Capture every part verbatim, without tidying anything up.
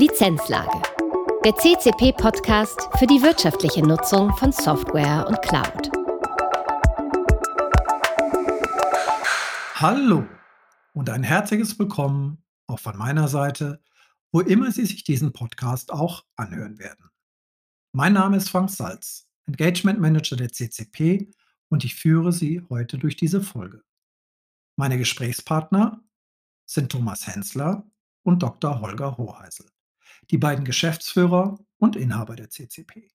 Lizenzlage, der C C P-Podcast für die wirtschaftliche Nutzung von Software und Cloud. Hallo und ein herzliches Willkommen auch von meiner Seite, wo immer Sie sich diesen Podcast auch anhören werden. Mein Name ist Frank Salz, Engagement Manager der C C P, und ich führe Sie heute durch diese Folge. Meine Gesprächspartner sind Thomas Hensler und Doktor Holger Hoheisel, die beiden Geschäftsführer und Inhaber der C C P.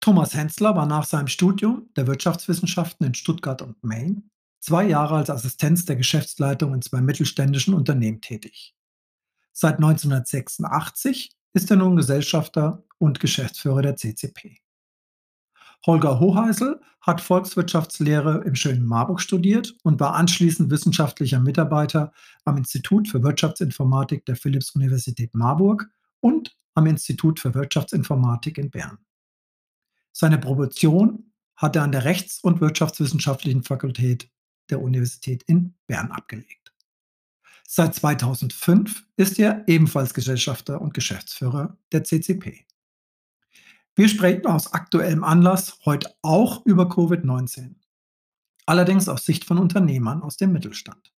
Thomas Hensler war nach seinem Studium der Wirtschaftswissenschaften in Stuttgart und Maine zwei Jahre als Assistenz der Geschäftsleitung in zwei mittelständischen Unternehmen tätig. Seit neunzehnhundertsechsundachtzig ist er nun Gesellschafter und Geschäftsführer der C C P. Holger Hoheisel hat Volkswirtschaftslehre im schönen Marburg studiert und war anschließend wissenschaftlicher Mitarbeiter am Institut für Wirtschaftsinformatik der Philipps-Universität Marburg und am Institut für Wirtschaftsinformatik in Bern. Seine Promotion hat er an der Rechts- und Wirtschaftswissenschaftlichen Fakultät der Universität in Bern abgelegt. Seit zweitausendfünf ist er ebenfalls Gesellschafter und Geschäftsführer der C C P. Wir sprechen aus aktuellem Anlass heute auch über Covid neunzehn, allerdings aus Sicht von Unternehmern aus dem Mittelstand.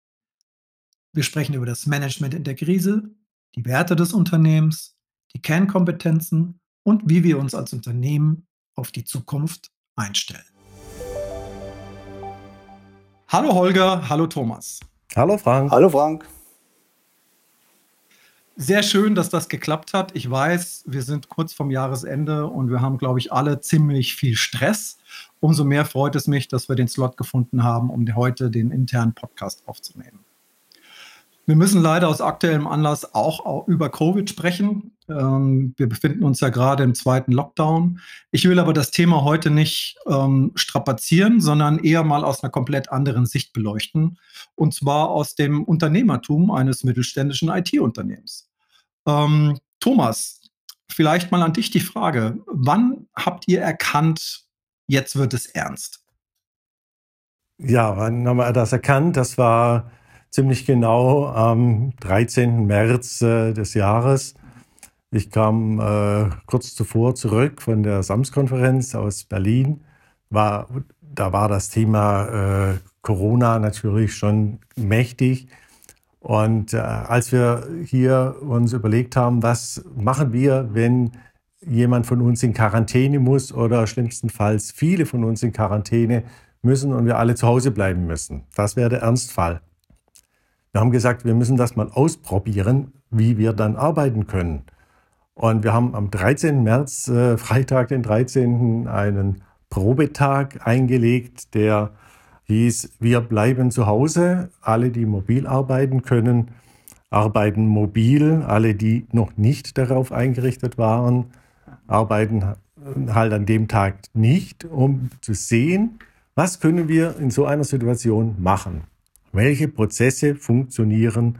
Wir sprechen über das Management in der Krise, die Werte des Unternehmens, die Kernkompetenzen und wie wir uns als Unternehmen auf die Zukunft einstellen. Hallo Holger, hallo Thomas. Hallo Frank. Hallo Frank. Sehr schön, dass das geklappt hat. Ich weiß, wir sind kurz vorm Jahresende und wir haben, glaube ich, alle ziemlich viel Stress. Umso mehr freut es mich, dass wir den Slot gefunden haben, um heute den internen Podcast aufzunehmen. Wir müssen leider aus aktuellem Anlass auch über Covid sprechen. Wir befinden uns ja gerade im zweiten Lockdown. Ich will aber das Thema heute nicht strapazieren, sondern eher mal aus einer komplett anderen Sicht beleuchten. Und zwar aus dem Unternehmertum eines mittelständischen I T-Unternehmens. Ähm, Thomas, vielleicht mal an dich die Frage, wann habt ihr erkannt, jetzt wird es ernst? Ja, wann haben wir das erkannt? Das war ziemlich genau am dreizehnten März äh, des Jahres. Ich kam äh, kurz zuvor zurück von der Samskonferenz aus Berlin. War, da war das Thema äh, Corona natürlich schon mächtig. Und äh, als wir hier uns überlegt haben, was machen wir, wenn jemand von uns in Quarantäne muss oder schlimmstenfalls viele von uns in Quarantäne müssen und wir alle zu Hause bleiben müssen. Das wäre der Ernstfall. Wir haben gesagt, wir müssen das mal ausprobieren, wie wir dann arbeiten können. Und wir haben am dreizehnten März, äh, Freitag den dreizehnten einen Probetag eingelegt, der hieß, wir bleiben zu Hause, alle, die mobil arbeiten können, arbeiten mobil, alle, die noch nicht darauf eingerichtet waren, arbeiten halt an dem Tag nicht, um zu sehen, was können wir in so einer Situation machen, welche Prozesse funktionieren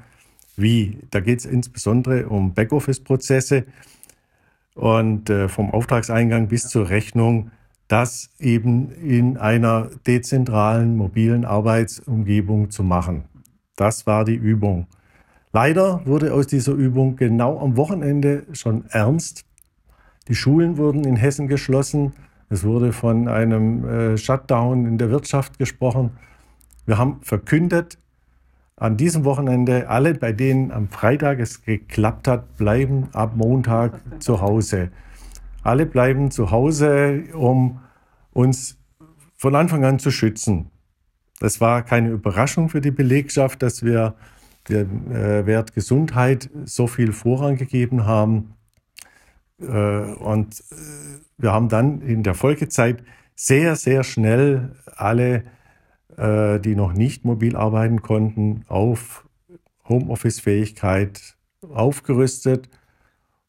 wie. Da geht es insbesondere um Backoffice-Prozesse und äh, vom Auftragseingang bis zur Rechnung, das eben in einer dezentralen, mobilen Arbeitsumgebung zu machen. Das war die Übung. Leider wurde aus dieser Übung genau am Wochenende schon ernst. Die Schulen wurden in Hessen geschlossen. Es wurde von einem äh, Shutdown in der Wirtschaft gesprochen. Wir haben verkündet, an diesem Wochenende, alle, bei denen am Freitag es geklappt hat, bleiben ab Montag zu Hause. Alle bleiben zu Hause, um uns von Anfang an zu schützen. Das war keine Überraschung für die Belegschaft, dass wir dem Wert Gesundheit so viel Vorrang gegeben haben. Und wir haben dann in der Folgezeit sehr, sehr schnell alle, die noch nicht mobil arbeiten konnten, auf Homeoffice-Fähigkeit aufgerüstet.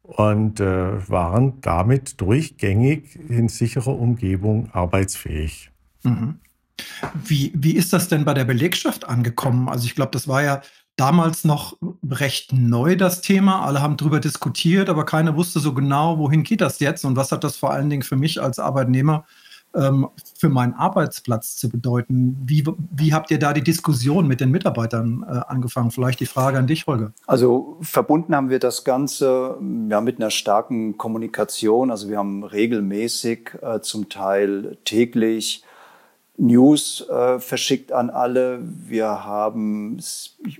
Und äh, waren damit durchgängig in sicherer Umgebung arbeitsfähig. Mhm. Wie, wie ist das denn bei der Belegschaft angekommen? Also ich glaube, das war ja damals noch recht neu, das Thema. Alle haben darüber diskutiert, aber keiner wusste so genau, wohin geht das jetzt und was hat das vor allen Dingen für mich als Arbeitnehmer ähm, für meinen Arbeitsplatz zu bedeuten? Wie, wie habt ihr da die Diskussion mit den Mitarbeitern äh, angefangen? Vielleicht die Frage an dich, Holger. Also verbunden haben wir das Ganze ja, mit einer starken Kommunikation. Also wir haben regelmäßig, äh, zum Teil täglich, News äh, verschickt an alle. Wir haben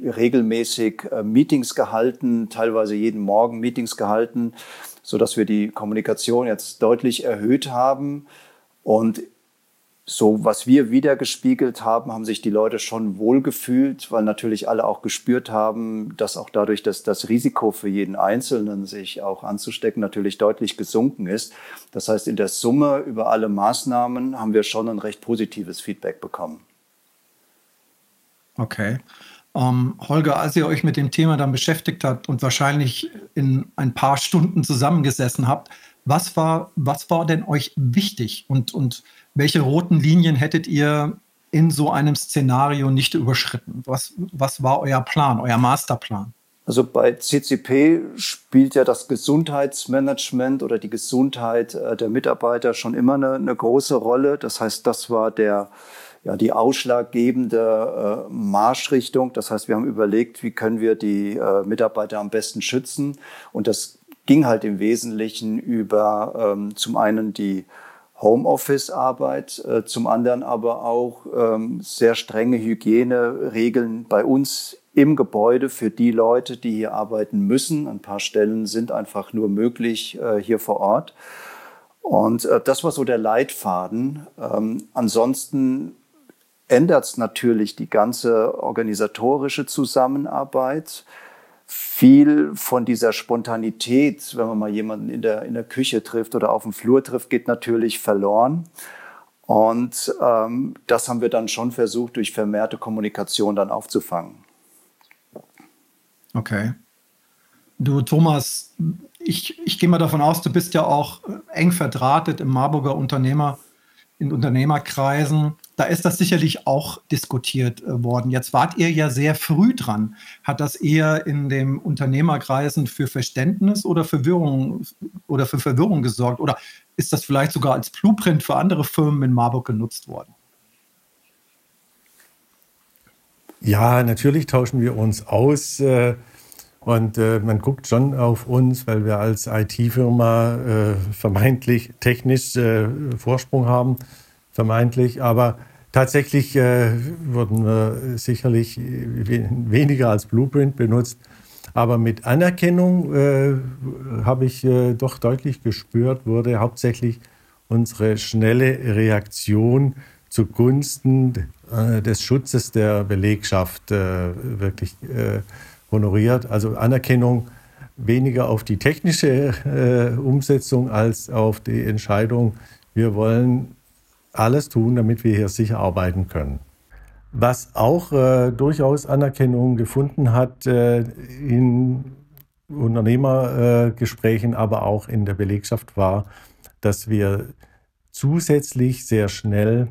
regelmäßig äh, Meetings gehalten, teilweise jeden Morgen Meetings gehalten, sodass wir die Kommunikation jetzt deutlich erhöht haben. Und so, was wir wiedergespiegelt haben, haben sich die Leute schon wohlgefühlt, weil natürlich alle auch gespürt haben, dass auch dadurch, dass das Risiko für jeden Einzelnen, sich auch anzustecken, natürlich deutlich gesunken ist. Das heißt, in der Summe über alle Maßnahmen haben wir schon ein recht positives Feedback bekommen. Okay. Ähm, Holger, als ihr euch mit dem Thema dann beschäftigt habt und wahrscheinlich in ein paar Stunden zusammengesessen habt, was war, was war denn euch wichtig und, und welche roten Linien hättet ihr in so einem Szenario nicht überschritten? Was, was war euer Plan, euer Masterplan? Also bei C C P spielt ja das Gesundheitsmanagement oder die Gesundheit der Mitarbeiter schon immer eine, eine große Rolle. Das heißt, das war der, ja, die ausschlaggebende äh, Marschrichtung. Das heißt, wir haben überlegt, wie können wir die äh, Mitarbeiter am besten schützen, und das ging halt im Wesentlichen über ähm, zum einen die Homeoffice-Arbeit, äh, zum anderen aber auch ähm, sehr strenge Hygieneregeln bei uns im Gebäude für die Leute, die hier arbeiten müssen. Ein paar Stellen sind einfach nur möglich äh, hier vor Ort. Und äh, das war so der Leitfaden. Ähm, ansonsten ändert es natürlich die ganze organisatorische Zusammenarbeit. Viel von dieser Spontanität, wenn man mal jemanden in der, in der Küche trifft oder auf dem Flur trifft, geht natürlich verloren. Und ähm, das haben wir dann schon versucht, durch vermehrte Kommunikation dann aufzufangen. Okay. Du, Thomas, ich, ich gehe mal davon aus, du bist ja auch eng verdrahtet im Marburger Unternehmer, in Unternehmerkreisen. Da ist das sicherlich auch diskutiert worden. Jetzt wart ihr ja sehr früh dran. Hat das eher in den Unternehmerkreisen für Verständnis oder Verwirrung oder für Verwirrung gesorgt? Oder ist das vielleicht sogar als Blueprint für andere Firmen in Marburg genutzt worden? Ja, natürlich tauschen wir uns aus. Äh, und äh, man guckt schon auf uns, weil wir als I T-Firma äh, vermeintlich technisch äh, Vorsprung haben. Vermeintlich, aber tatsächlich äh, wurden wir sicherlich we- weniger als Blueprint benutzt. Aber mit Anerkennung äh, habe ich äh, doch deutlich gespürt, wurde hauptsächlich unsere schnelle Reaktion zugunsten äh, des Schutzes der Belegschaft äh, wirklich äh, honoriert. Also Anerkennung weniger auf die technische äh, Umsetzung als auf die Entscheidung, wir wollen alles tun, damit wir hier sicher arbeiten können. Was auch äh, durchaus Anerkennung gefunden hat äh, in Unternehmergesprächen, äh, aber auch in der Belegschaft war, dass wir zusätzlich sehr schnell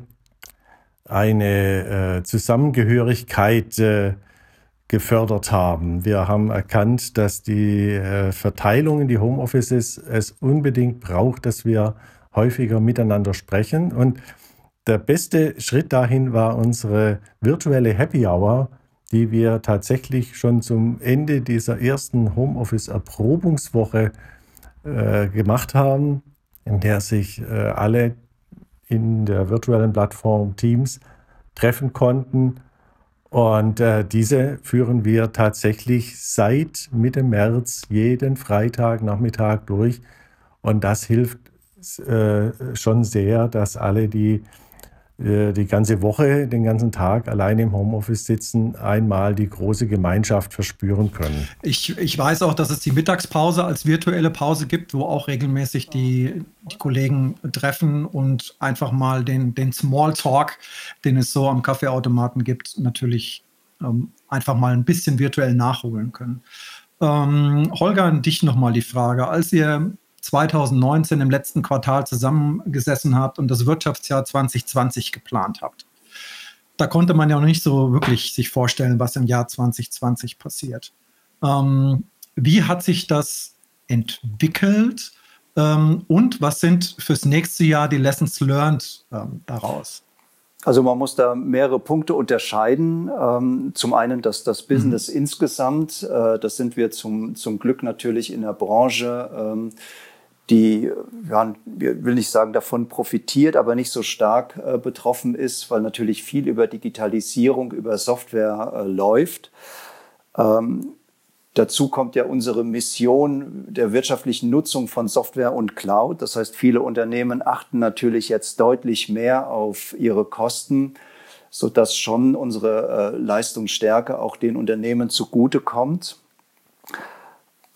eine äh, Zusammengehörigkeit äh, gefördert haben. Wir haben erkannt, dass die äh, Verteilungen, die Homeoffices, es unbedingt braucht, dass wir häufiger miteinander sprechen. Und der beste Schritt dahin war unsere virtuelle Happy Hour, die wir tatsächlich schon zum Ende dieser ersten Homeoffice-Erprobungswoche äh, gemacht haben, in der sich äh, alle in der virtuellen Plattform Teams treffen konnten. Und äh, diese führen wir tatsächlich seit Mitte März jeden Freitagnachmittag durch. Und das hilft schon sehr, dass alle, die die ganze Woche, den ganzen Tag allein im Homeoffice sitzen, einmal die große Gemeinschaft verspüren können. Ich, ich weiß auch, dass es die Mittagspause als virtuelle Pause gibt, wo auch regelmäßig die, die Kollegen treffen und einfach mal den, den Smalltalk, den es so am Kaffeeautomaten gibt, natürlich ähm, einfach mal ein bisschen virtuell nachholen können. Ähm, Holger, an dich nochmal die Frage. Als ihr zweitausendneunzehn im letzten Quartal zusammengesessen habt und das Wirtschaftsjahr zwanzig zwanzig geplant habt. Da konnte man ja noch nicht so wirklich sich vorstellen, was im Jahr zwanzig zwanzig passiert. Ähm, wie hat sich das entwickelt? Ähm, und was sind fürs nächste Jahr die Lessons learned ähm, daraus? Also man muss da mehrere Punkte unterscheiden. Ähm, zum einen das, das Business mhm. insgesamt. Äh, das sind wir zum, zum Glück natürlich in der Branche, ähm, die, ja, ich will nicht sagen, davon profitiert, aber nicht so stark äh, betroffen ist, weil natürlich viel über Digitalisierung, über Software äh, läuft. Ähm, dazu kommt ja unsere Mission der wirtschaftlichen Nutzung von Software und Cloud. Das heißt, viele Unternehmen achten natürlich jetzt deutlich mehr auf ihre Kosten, sodass schon unsere äh, Leistungsstärke auch den Unternehmen zugutekommt.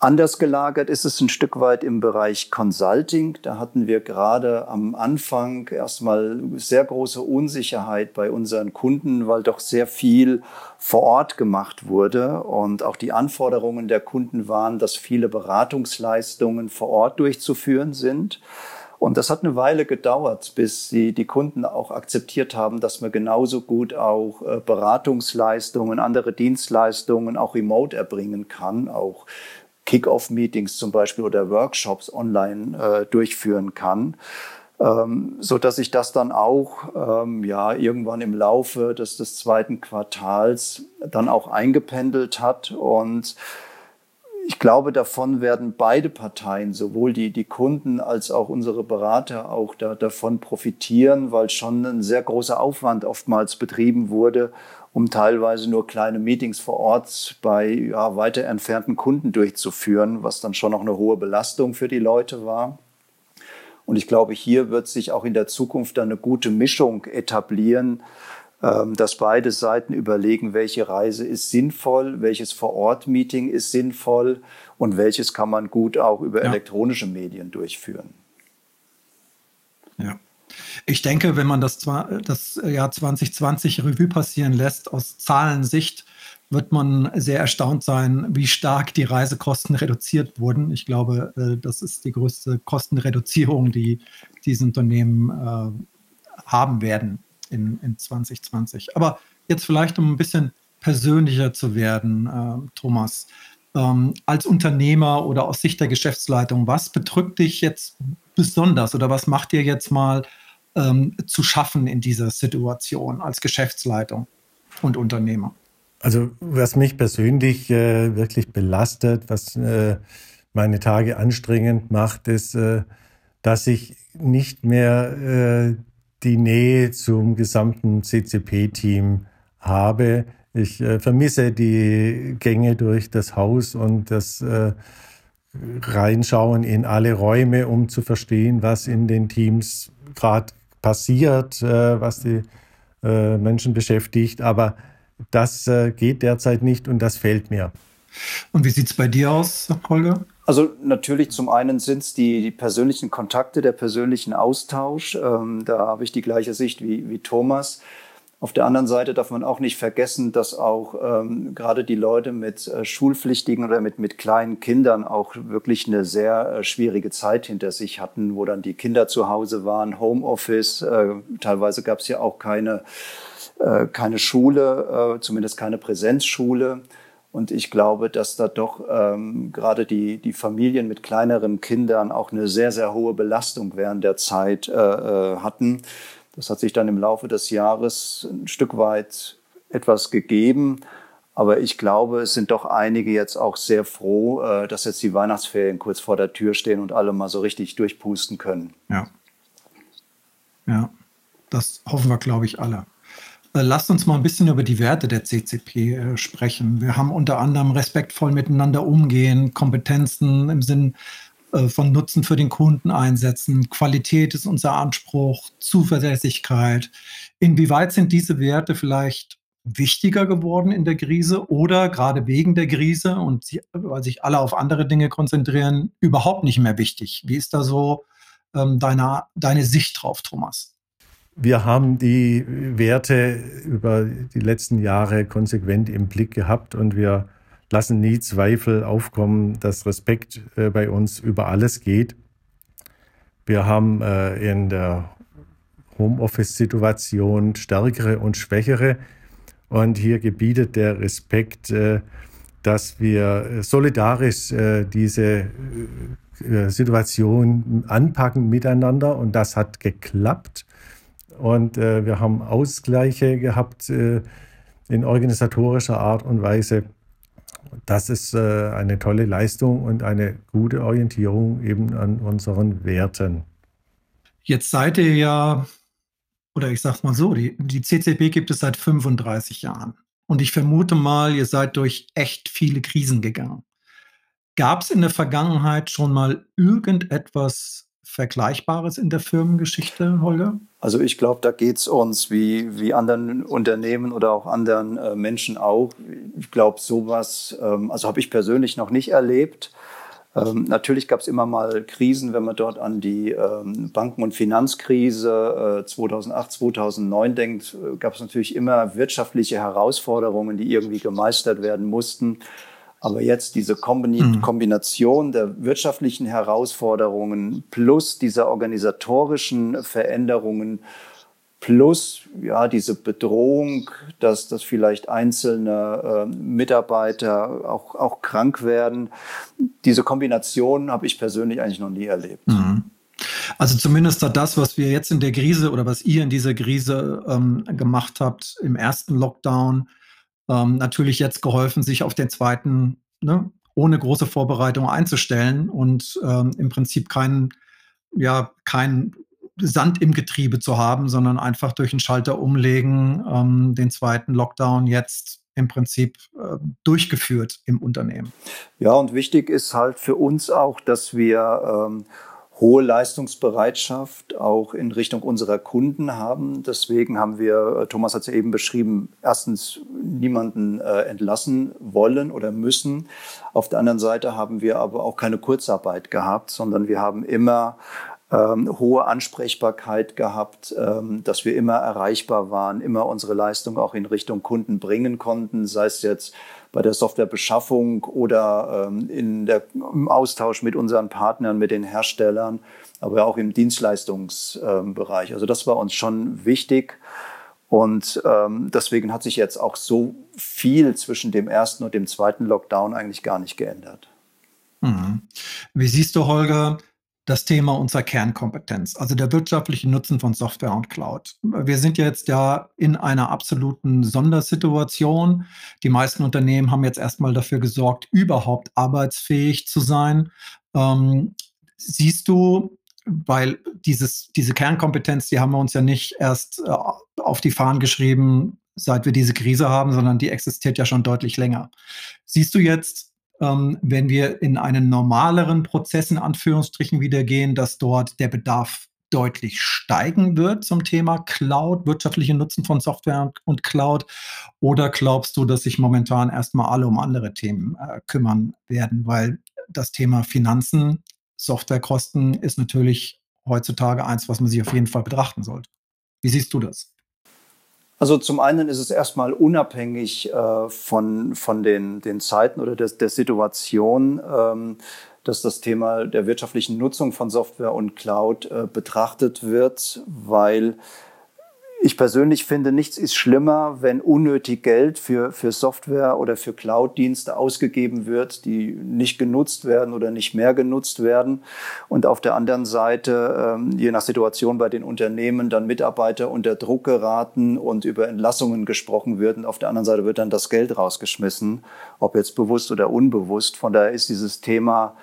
Anders gelagert ist es ein Stück weit im Bereich Consulting. Da hatten wir gerade am Anfang erstmal sehr große Unsicherheit bei unseren Kunden, weil doch sehr viel vor Ort gemacht wurde. Und auch die Anforderungen der Kunden waren, dass viele Beratungsleistungen vor Ort durchzuführen sind. Und das hat eine Weile gedauert, bis die, die Kunden auch akzeptiert haben, dass man genauso gut auch Beratungsleistungen, andere Dienstleistungen auch remote erbringen kann, auch Kick-off-Meetings zum Beispiel oder Workshops online äh, durchführen kann, ähm, sodass sich das dann auch ähm, ja, irgendwann im Laufe des, des zweiten Quartals dann auch eingependelt hat. Und ich glaube, davon werden beide Parteien, sowohl die, die Kunden als auch unsere Berater, auch da, davon profitieren, weil schon ein sehr großer Aufwand oftmals betrieben wurde, um teilweise nur kleine Meetings vor Ort bei ja, weiter entfernten Kunden durchzuführen, was dann schon noch eine hohe Belastung für die Leute war. Und ich glaube, hier wird sich auch in der Zukunft dann eine gute Mischung etablieren, ähm, dass beide Seiten überlegen, welche Reise ist sinnvoll, welches Vor-Ort-Meeting ist sinnvoll und welches kann man gut auch über ja. elektronische Medien durchführen. Ja. Ich denke, wenn man das, das Jahr zwanzig zwanzig Revue passieren lässt, aus Zahlensicht wird man sehr erstaunt sein, wie stark die Reisekosten reduziert wurden. Ich glaube, das ist die größte Kostenreduzierung, die diese Unternehmen haben werden in, in zwanzig zwanzig. Aber jetzt vielleicht, um ein bisschen persönlicher zu werden, Thomas, als Unternehmer oder aus Sicht der Geschäftsleitung, was bedrückt dich jetzt besonders oder was macht ihr jetzt mal ähm, zu schaffen in dieser Situation als Geschäftsleitung und Unternehmer? Also was mich persönlich äh, wirklich belastet, was äh, meine Tage anstrengend macht, ist, äh, dass ich nicht mehr äh, die Nähe zum gesamten C C P-Team habe. Ich äh, vermisse die Gänge durch das Haus und das äh, reinschauen in alle Räume, um zu verstehen, was in den Teams gerade passiert, was die Menschen beschäftigt. Aber das geht derzeit nicht und das fehlt mir. Und wie sieht es bei dir aus, Holger? Also natürlich zum einen sind es die, die persönlichen Kontakte, der persönlichen Austausch. Ähm, da habe ich die gleiche Sicht wie, wie Thomas. Auf der anderen Seite darf man auch nicht vergessen, dass auch ähm, gerade die Leute mit äh, Schulpflichtigen oder mit, mit kleinen Kindern auch wirklich eine sehr äh, schwierige Zeit hinter sich hatten, wo dann die Kinder zu Hause waren, Homeoffice. Äh, teilweise gab es ja auch keine, äh, keine Schule, äh, zumindest keine Präsenzschule. Und ich glaube, dass da doch ähm, gerade die, die Familien mit kleineren Kindern auch eine sehr, sehr hohe Belastung während der Zeit äh, hatten. Das hat sich dann im Laufe des Jahres ein Stück weit etwas gegeben. Aber ich glaube, es sind doch einige jetzt auch sehr froh, dass jetzt die Weihnachtsferien kurz vor der Tür stehen und alle mal so richtig durchpusten können. Ja, ja, das hoffen wir, glaube ich, alle. Lasst uns mal ein bisschen über die Werte der C C P sprechen. Wir haben unter anderem respektvoll miteinander umgehen, Kompetenzen im Sinn von Nutzen für den Kunden einsetzen, Qualität ist unser Anspruch, Zuverlässigkeit. Inwieweit sind diese Werte vielleicht wichtiger geworden in der Krise oder gerade wegen der Krise und sie, weil sich alle auf andere Dinge konzentrieren, überhaupt nicht mehr wichtig? Wie ist da so ähm, deine, deine Sicht drauf, Thomas? Wir haben die Werte über die letzten Jahre konsequent im Blick gehabt und wir lassen nie Zweifel aufkommen, dass Respekt äh, bei uns über alles geht. Wir haben äh, in der Homeoffice-Situation stärkere und schwächere. Und hier gebietet der Respekt, äh, dass wir solidarisch äh, diese Situation anpacken miteinander, und das hat geklappt. Und äh, wir haben Ausgleiche gehabt äh, in organisatorischer Art und Weise. Das ist äh, eine tolle Leistung und eine gute Orientierung eben an unseren Werten. Jetzt seid ihr ja, oder ich sag's mal so, die, die C C P gibt es seit fünfunddreißig Jahren. Und ich vermute mal, ihr seid durch echt viele Krisen gegangen. Gab es in der Vergangenheit schon mal irgendetwas Vergleichbares in der Firmengeschichte, Holger? Also ich glaube, da geht es uns wie, wie anderen Unternehmen oder auch anderen äh, Menschen auch. Ich glaube, sowas, ähm, also habe ich persönlich noch nicht erlebt. Ähm, natürlich gab es immer mal Krisen, wenn man dort an die ähm, Banken- und Finanzkrise äh, zweitausendacht, zweitausendneun denkt, äh, gab es natürlich immer wirtschaftliche Herausforderungen, die irgendwie gemeistert werden mussten. Aber jetzt diese Kombination der wirtschaftlichen Herausforderungen plus dieser organisatorischen Veränderungen plus ja, diese Bedrohung, dass, dass vielleicht einzelne äh, Mitarbeiter auch, auch krank werden, diese Kombination habe ich persönlich eigentlich noch nie erlebt. Mhm. Also zumindest hat das, was wir jetzt in der Krise oder was ihr in dieser Krise ähm, gemacht habt im ersten Lockdown, Ähm, natürlich jetzt geholfen, sich auf den zweiten, ne, ohne große Vorbereitung einzustellen und ähm, im Prinzip keinen, ja, keinen Sand im Getriebe zu haben, sondern einfach durch den Schalter umlegen, ähm, den zweiten Lockdown jetzt im Prinzip äh, durchgeführt im Unternehmen. Ja, und wichtig ist halt für uns auch, dass wir ähm, hohe Leistungsbereitschaft auch in Richtung unserer Kunden haben. Deswegen haben wir, Thomas hat es ja eben beschrieben, erstens niemanden äh, entlassen wollen oder müssen. Auf der anderen Seite haben wir aber auch keine Kurzarbeit gehabt, sondern wir haben immer ähm, hohe Ansprechbarkeit gehabt, ähm, dass wir immer erreichbar waren, immer unsere Leistung auch in Richtung Kunden bringen konnten, sei es jetzt bei der Softwarebeschaffung oder ähm, in der, im Austausch mit unseren Partnern, mit den Herstellern, aber auch im Dienstleistungsbereich. Ähm, also das war uns schon wichtig, und ähm, deswegen hat sich jetzt auch so viel zwischen dem ersten und dem zweiten Lockdown eigentlich gar nicht geändert. Mhm. Wie siehst du, Holger, das Thema unserer Kernkompetenz, also der wirtschaftliche Nutzen von Software und Cloud? Wir sind jetzt ja in einer absoluten Sondersituation. Die meisten Unternehmen haben jetzt erstmal dafür gesorgt, überhaupt arbeitsfähig zu sein. Ähm, siehst du, weil dieses, diese Kernkompetenz, die haben wir uns ja nicht erst äh, auf die Fahnen geschrieben, seit wir diese Krise haben, sondern die existiert ja schon deutlich länger. Siehst du jetzt, wenn wir in einen normaleren Prozess in Anführungsstrichen wieder gehen, dass dort der Bedarf deutlich steigen wird zum Thema Cloud, wirtschaftliche Nutzen von Software und Cloud? Oder glaubst du, dass sich momentan erstmal alle um andere Themen äh, kümmern werden? Weil das Thema Finanzen, Softwarekosten ist natürlich heutzutage eins, was man sich auf jeden Fall betrachten sollte. Wie siehst du das? Also zum einen ist es erstmal unabhängig äh, von, von den, den Zeiten oder des, der Situation, ähm, dass das Thema der wirtschaftlichen Nutzung von Software und Cloud äh, betrachtet wird, weil ich persönlich finde, nichts ist schlimmer, wenn unnötig Geld für, für Software oder für Cloud-Dienste ausgegeben wird, die nicht genutzt werden oder nicht mehr genutzt werden. Und auf der anderen Seite, ähm, je nach Situation bei den Unternehmen, dann Mitarbeiter unter Druck geraten und über Entlassungen gesprochen wird. Und auf der anderen Seite wird dann das Geld rausgeschmissen, ob jetzt bewusst oder unbewusst. Von daher ist dieses Thema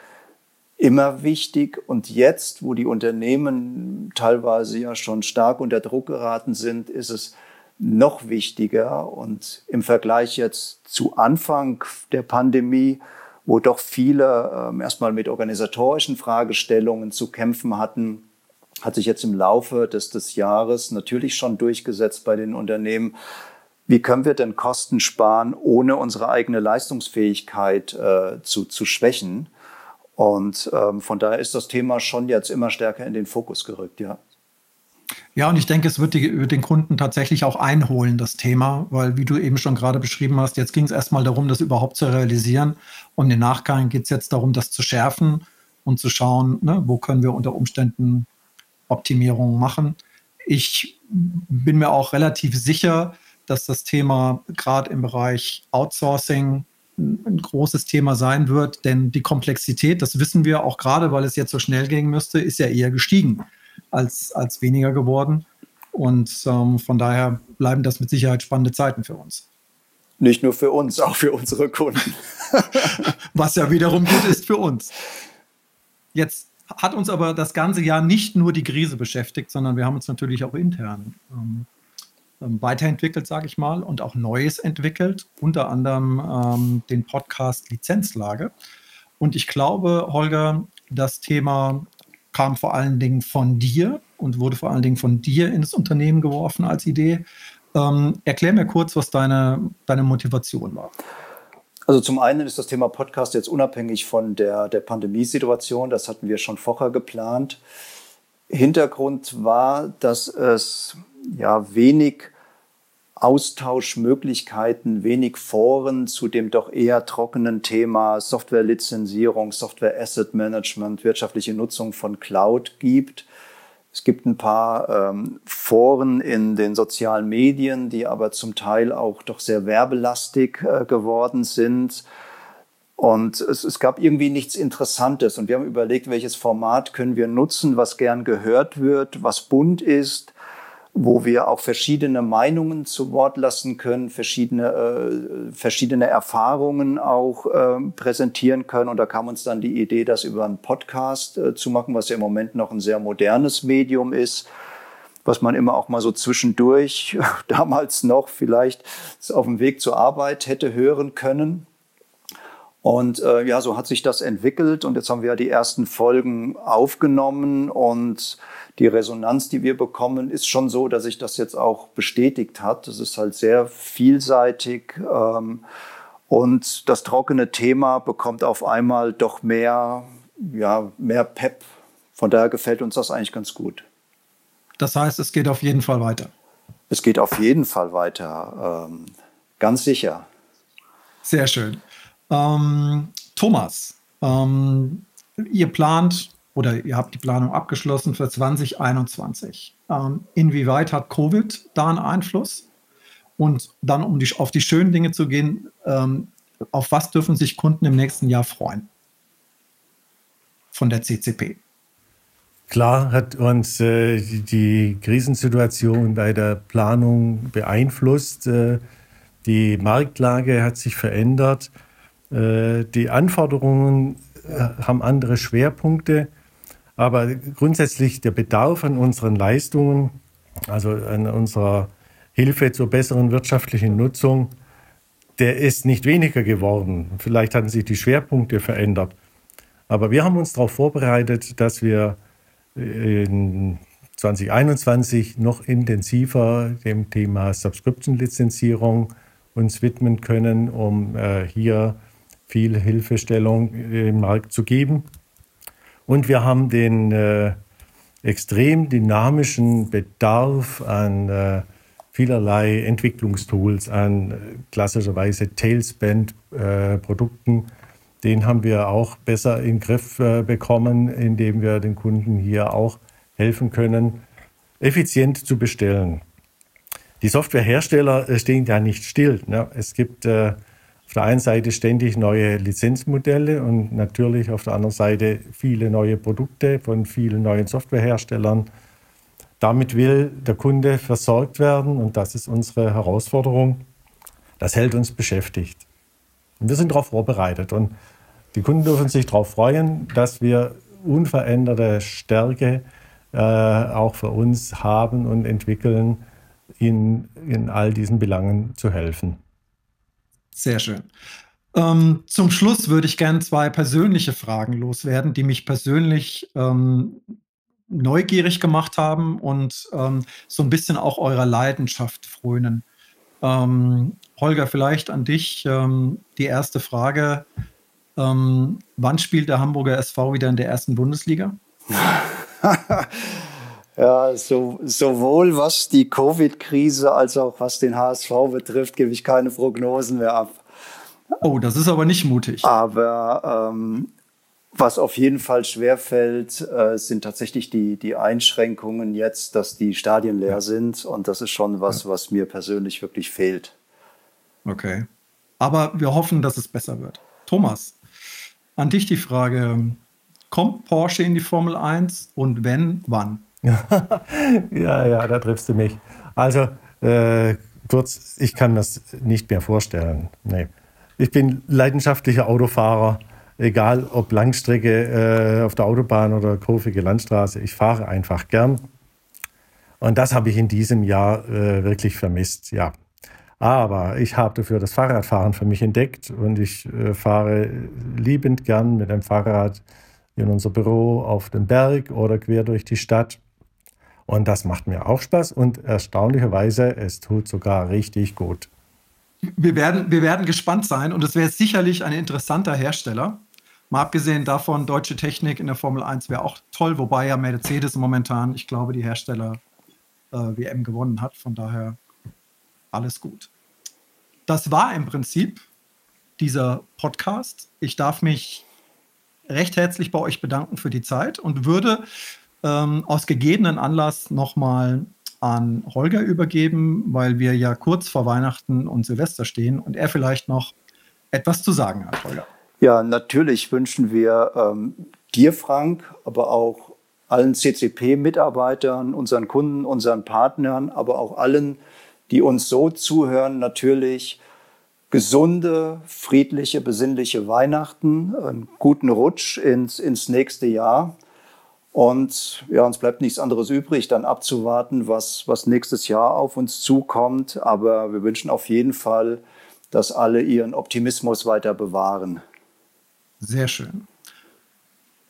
immer wichtig. Und jetzt, wo die Unternehmen teilweise ja schon stark unter Druck geraten sind, ist es noch wichtiger. Und im Vergleich jetzt zu Anfang der Pandemie, wo doch viele äh, erstmal mit organisatorischen Fragestellungen zu kämpfen hatten, hat sich jetzt im Laufe des, des Jahres natürlich schon durchgesetzt bei den Unternehmen: Wie können wir denn Kosten sparen, ohne unsere eigene Leistungsfähigkeit äh, zu, zu schwächen? Und ähm, von daher ist das Thema schon jetzt immer stärker in den Fokus gerückt, ja. Ja, und ich denke, es wird, die, wird den Kunden tatsächlich auch einholen, das Thema, weil, wie du eben schon gerade beschrieben hast, jetzt ging es erstmal darum, das überhaupt zu realisieren, und im Nachgang geht es jetzt darum, das zu schärfen und zu schauen, ne, wo können wir unter Umständen Optimierungen machen. Ich bin mir auch relativ sicher, dass das Thema gerade im Bereich Outsourcing ein großes Thema sein wird, denn die Komplexität, das wissen wir auch gerade, weil es jetzt so schnell gehen müsste, ist ja eher gestiegen als, als weniger geworden. Und ähm, von daher bleiben das mit Sicherheit spannende Zeiten für uns. Nicht nur für uns, auch für unsere Kunden. Was ja wiederum gut ist für uns. Jetzt hat uns aber das ganze Jahr nicht nur die Krise beschäftigt, sondern wir haben uns natürlich auch intern ähm, weiterentwickelt, sage ich mal, und auch Neues entwickelt, unter anderem ähm, den Podcast Lizenzlage. Und ich glaube, Holger, das Thema kam vor allen Dingen von dir und wurde vor allen Dingen von dir ins Unternehmen geworfen als Idee. Ähm, erklär mir kurz, was deine, deine Motivation war. Also zum einen ist das Thema Podcast jetzt unabhängig von der, der Pandemiesituation. Das hatten wir schon vorher geplant. Hintergrund war, dass es ja wenig Austauschmöglichkeiten, wenig Foren zu dem doch eher trockenen Thema Softwarelizenzierung, Software Asset Management, wirtschaftliche Nutzung von Cloud gibt. Es gibt ein paar ähm, Foren in den sozialen Medien, die aber zum Teil auch doch sehr werbelastig äh, geworden sind. Und es, es gab irgendwie nichts Interessantes. Und wir haben überlegt, welches Format können wir nutzen, was gern gehört wird, was bunt ist, wo wir auch verschiedene Meinungen zu Wort lassen können, verschiedene, äh, verschiedene Erfahrungen auch äh, präsentieren können. Und da kam uns dann die Idee, das über einen Podcast äh, zu machen, was ja im Moment noch ein sehr modernes Medium ist, was man immer auch mal so zwischendurch, damals noch vielleicht auf dem Weg zur Arbeit hätte hören können. Und äh, ja, so hat sich das entwickelt und jetzt haben wir ja die ersten Folgen aufgenommen und die Resonanz, die wir bekommen, ist schon so, dass sich das jetzt auch bestätigt hat. Das ist halt sehr vielseitig ähm, und das trockene Thema bekommt auf einmal doch mehr, ja, mehr Pep. Von daher gefällt uns das eigentlich ganz gut. Das heißt, es geht auf jeden Fall weiter? Es geht auf jeden Fall weiter, ähm, ganz sicher. Sehr schön. Ähm, Thomas, ähm, ihr plant oder ihr habt die Planung abgeschlossen für zwanzig einundzwanzig. Ähm, inwieweit hat Covid da einen Einfluss? Und dann, um die, auf die schönen Dinge zu gehen, ähm, auf was dürfen sich Kunden im nächsten Jahr freuen? Von der C C P. Klar hat uns äh, die, die Krisensituation bei der Planung beeinflusst. Äh, die Marktlage hat sich verändert. Die Anforderungen haben andere Schwerpunkte, aber grundsätzlich der Bedarf an unseren Leistungen, also an unserer Hilfe zur besseren wirtschaftlichen Nutzung, der ist nicht weniger geworden. Vielleicht hatten sich die Schwerpunkte verändert. Aber wir haben uns darauf vorbereitet, dass wir in zwanzig einundzwanzig noch intensiver dem Thema Subscription-Lizenzierung uns widmen können, um hier viel Hilfestellung im Markt zu geben. Und wir haben den äh, extrem dynamischen Bedarf an äh, vielerlei Entwicklungstools, an äh, klassischerweise Tailspend-Produkten. Äh, den haben wir auch besser in den Griff äh, bekommen, indem wir den Kunden hier auch helfen können, effizient zu bestellen. Die Softwarehersteller äh, stehen ja nicht still. Ne? Es gibt äh, Auf der einen Seite ständig neue Lizenzmodelle und natürlich auf der anderen Seite viele neue Produkte von vielen neuen Softwareherstellern. Damit will der Kunde versorgt werden und das ist unsere Herausforderung. Das hält uns beschäftigt. Und wir sind darauf vorbereitet und die Kunden dürfen sich darauf freuen, dass wir unveränderte Stärke äh, auch für uns haben und entwickeln, ihnen in all diesen Belangen zu helfen. Sehr schön. Ähm, zum Schluss würde ich gerne zwei persönliche Fragen loswerden, die mich persönlich ähm, neugierig gemacht haben und ähm, so ein bisschen auch eurer Leidenschaft frönen. Ähm, Holger, vielleicht an dich ähm, die erste Frage. Ähm, wann spielt der Hamburger S V wieder in der ersten Bundesliga? Ja, so, sowohl was die Covid-Krise als auch was den H S V betrifft, gebe ich keine Prognosen mehr ab. Oh, das ist aber nicht mutig. Aber ähm, was auf jeden Fall schwerfällt, äh, sind tatsächlich die, die Einschränkungen jetzt, dass die Stadien leer ja. sind. Und das ist schon was, ja. was mir persönlich wirklich fehlt. Okay. Aber wir hoffen, dass es besser wird. Thomas, an dich die Frage, kommt Porsche in die Formel eins und wenn, wann? ja, ja, da triffst du mich. Also äh, kurz, ich kann mir das nicht mehr vorstellen. Nee. Ich bin leidenschaftlicher Autofahrer, egal ob Langstrecke äh, auf der Autobahn oder kurvige Landstraße. Ich fahre einfach gern. Und das habe ich in diesem Jahr äh, wirklich vermisst, ja. Aber ich habe dafür das Fahrradfahren für mich entdeckt und ich äh, fahre liebend gern mit dem Fahrrad in unser Büro auf den Berg oder quer durch die Stadt. Und das macht mir auch Spaß und erstaunlicherweise, es tut sogar richtig gut. Wir werden, wir werden gespannt sein und es wäre sicherlich ein interessanter Hersteller. Mal abgesehen davon, deutsche Technik in der Formel eins wäre auch toll, wobei ja Mercedes momentan, ich glaube, die Hersteller äh, W M gewonnen hat, von daher alles gut. Das war im Prinzip dieser Podcast. Ich darf mich recht herzlich bei euch bedanken für die Zeit und würde ähm, aus gegebenen Anlass nochmal an Holger übergeben, weil wir ja kurz vor Weihnachten und Silvester stehen und er vielleicht noch etwas zu sagen hat, Holger. Ja, natürlich wünschen wir ähm, dir, Frank, aber auch allen C C P-Mitarbeitern, unseren Kunden, unseren Partnern, aber auch allen, die uns so zuhören, natürlich gesunde, friedliche, besinnliche Weihnachten, einen guten Rutsch ins, ins nächste Jahr. Und ja, uns bleibt nichts anderes übrig, dann abzuwarten, was, was nächstes Jahr auf uns zukommt. Aber wir wünschen auf jeden Fall, dass alle ihren Optimismus weiter bewahren. Sehr schön.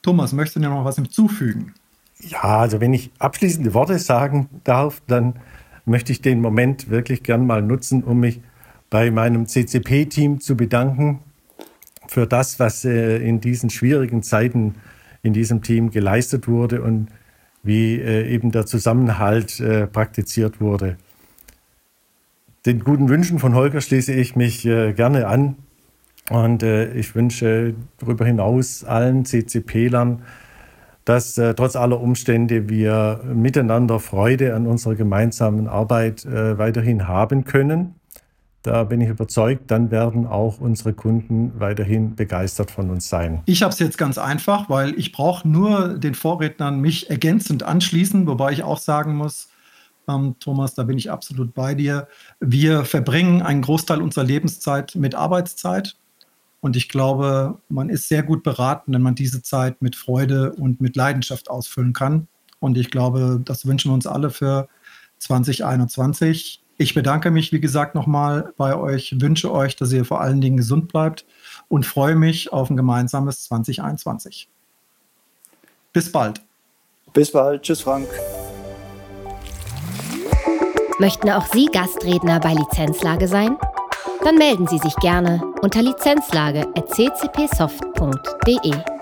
Thomas, möchtest du dir noch was hinzufügen? Ja, also wenn ich abschließende Worte sagen darf, dann möchte ich den Moment wirklich gern mal nutzen, um mich bei meinem C C P-Team zu bedanken für das, was äh, in diesen schwierigen Zeiten in diesem Team geleistet wurde und wie äh, eben der Zusammenhalt äh, praktiziert wurde. Den guten Wünschen von Holger schließe ich mich äh, gerne an und äh, ich wünsche darüber hinaus allen C C P-Lern, dass äh, trotz aller Umstände wir miteinander Freude an unserer gemeinsamen Arbeit äh, weiterhin haben können. Da bin ich überzeugt, dann werden auch unsere Kunden weiterhin begeistert von uns sein. Ich habe es jetzt ganz einfach, weil ich brauche nur den Vorrednern mich ergänzend anschließen, wobei ich auch sagen muss, ähm, Thomas, da bin ich absolut bei dir. Wir verbringen einen Großteil unserer Lebenszeit mit Arbeitszeit. Und ich glaube, man ist sehr gut beraten, wenn man diese Zeit mit Freude und mit Leidenschaft ausfüllen kann. Und ich glaube, das wünschen wir uns alle für zwanzig einundzwanzig. Ich bedanke mich, wie gesagt, nochmal bei euch, wünsche euch, dass ihr vor allen Dingen gesund bleibt und freue mich auf ein gemeinsames zwanzig einundzwanzig. Bis bald. Bis bald. Tschüss, Frank. Möchten auch Sie Gastredner bei Lizenzlage sein? Dann melden Sie sich gerne unter lizenzlage at c c p soft punkt d e.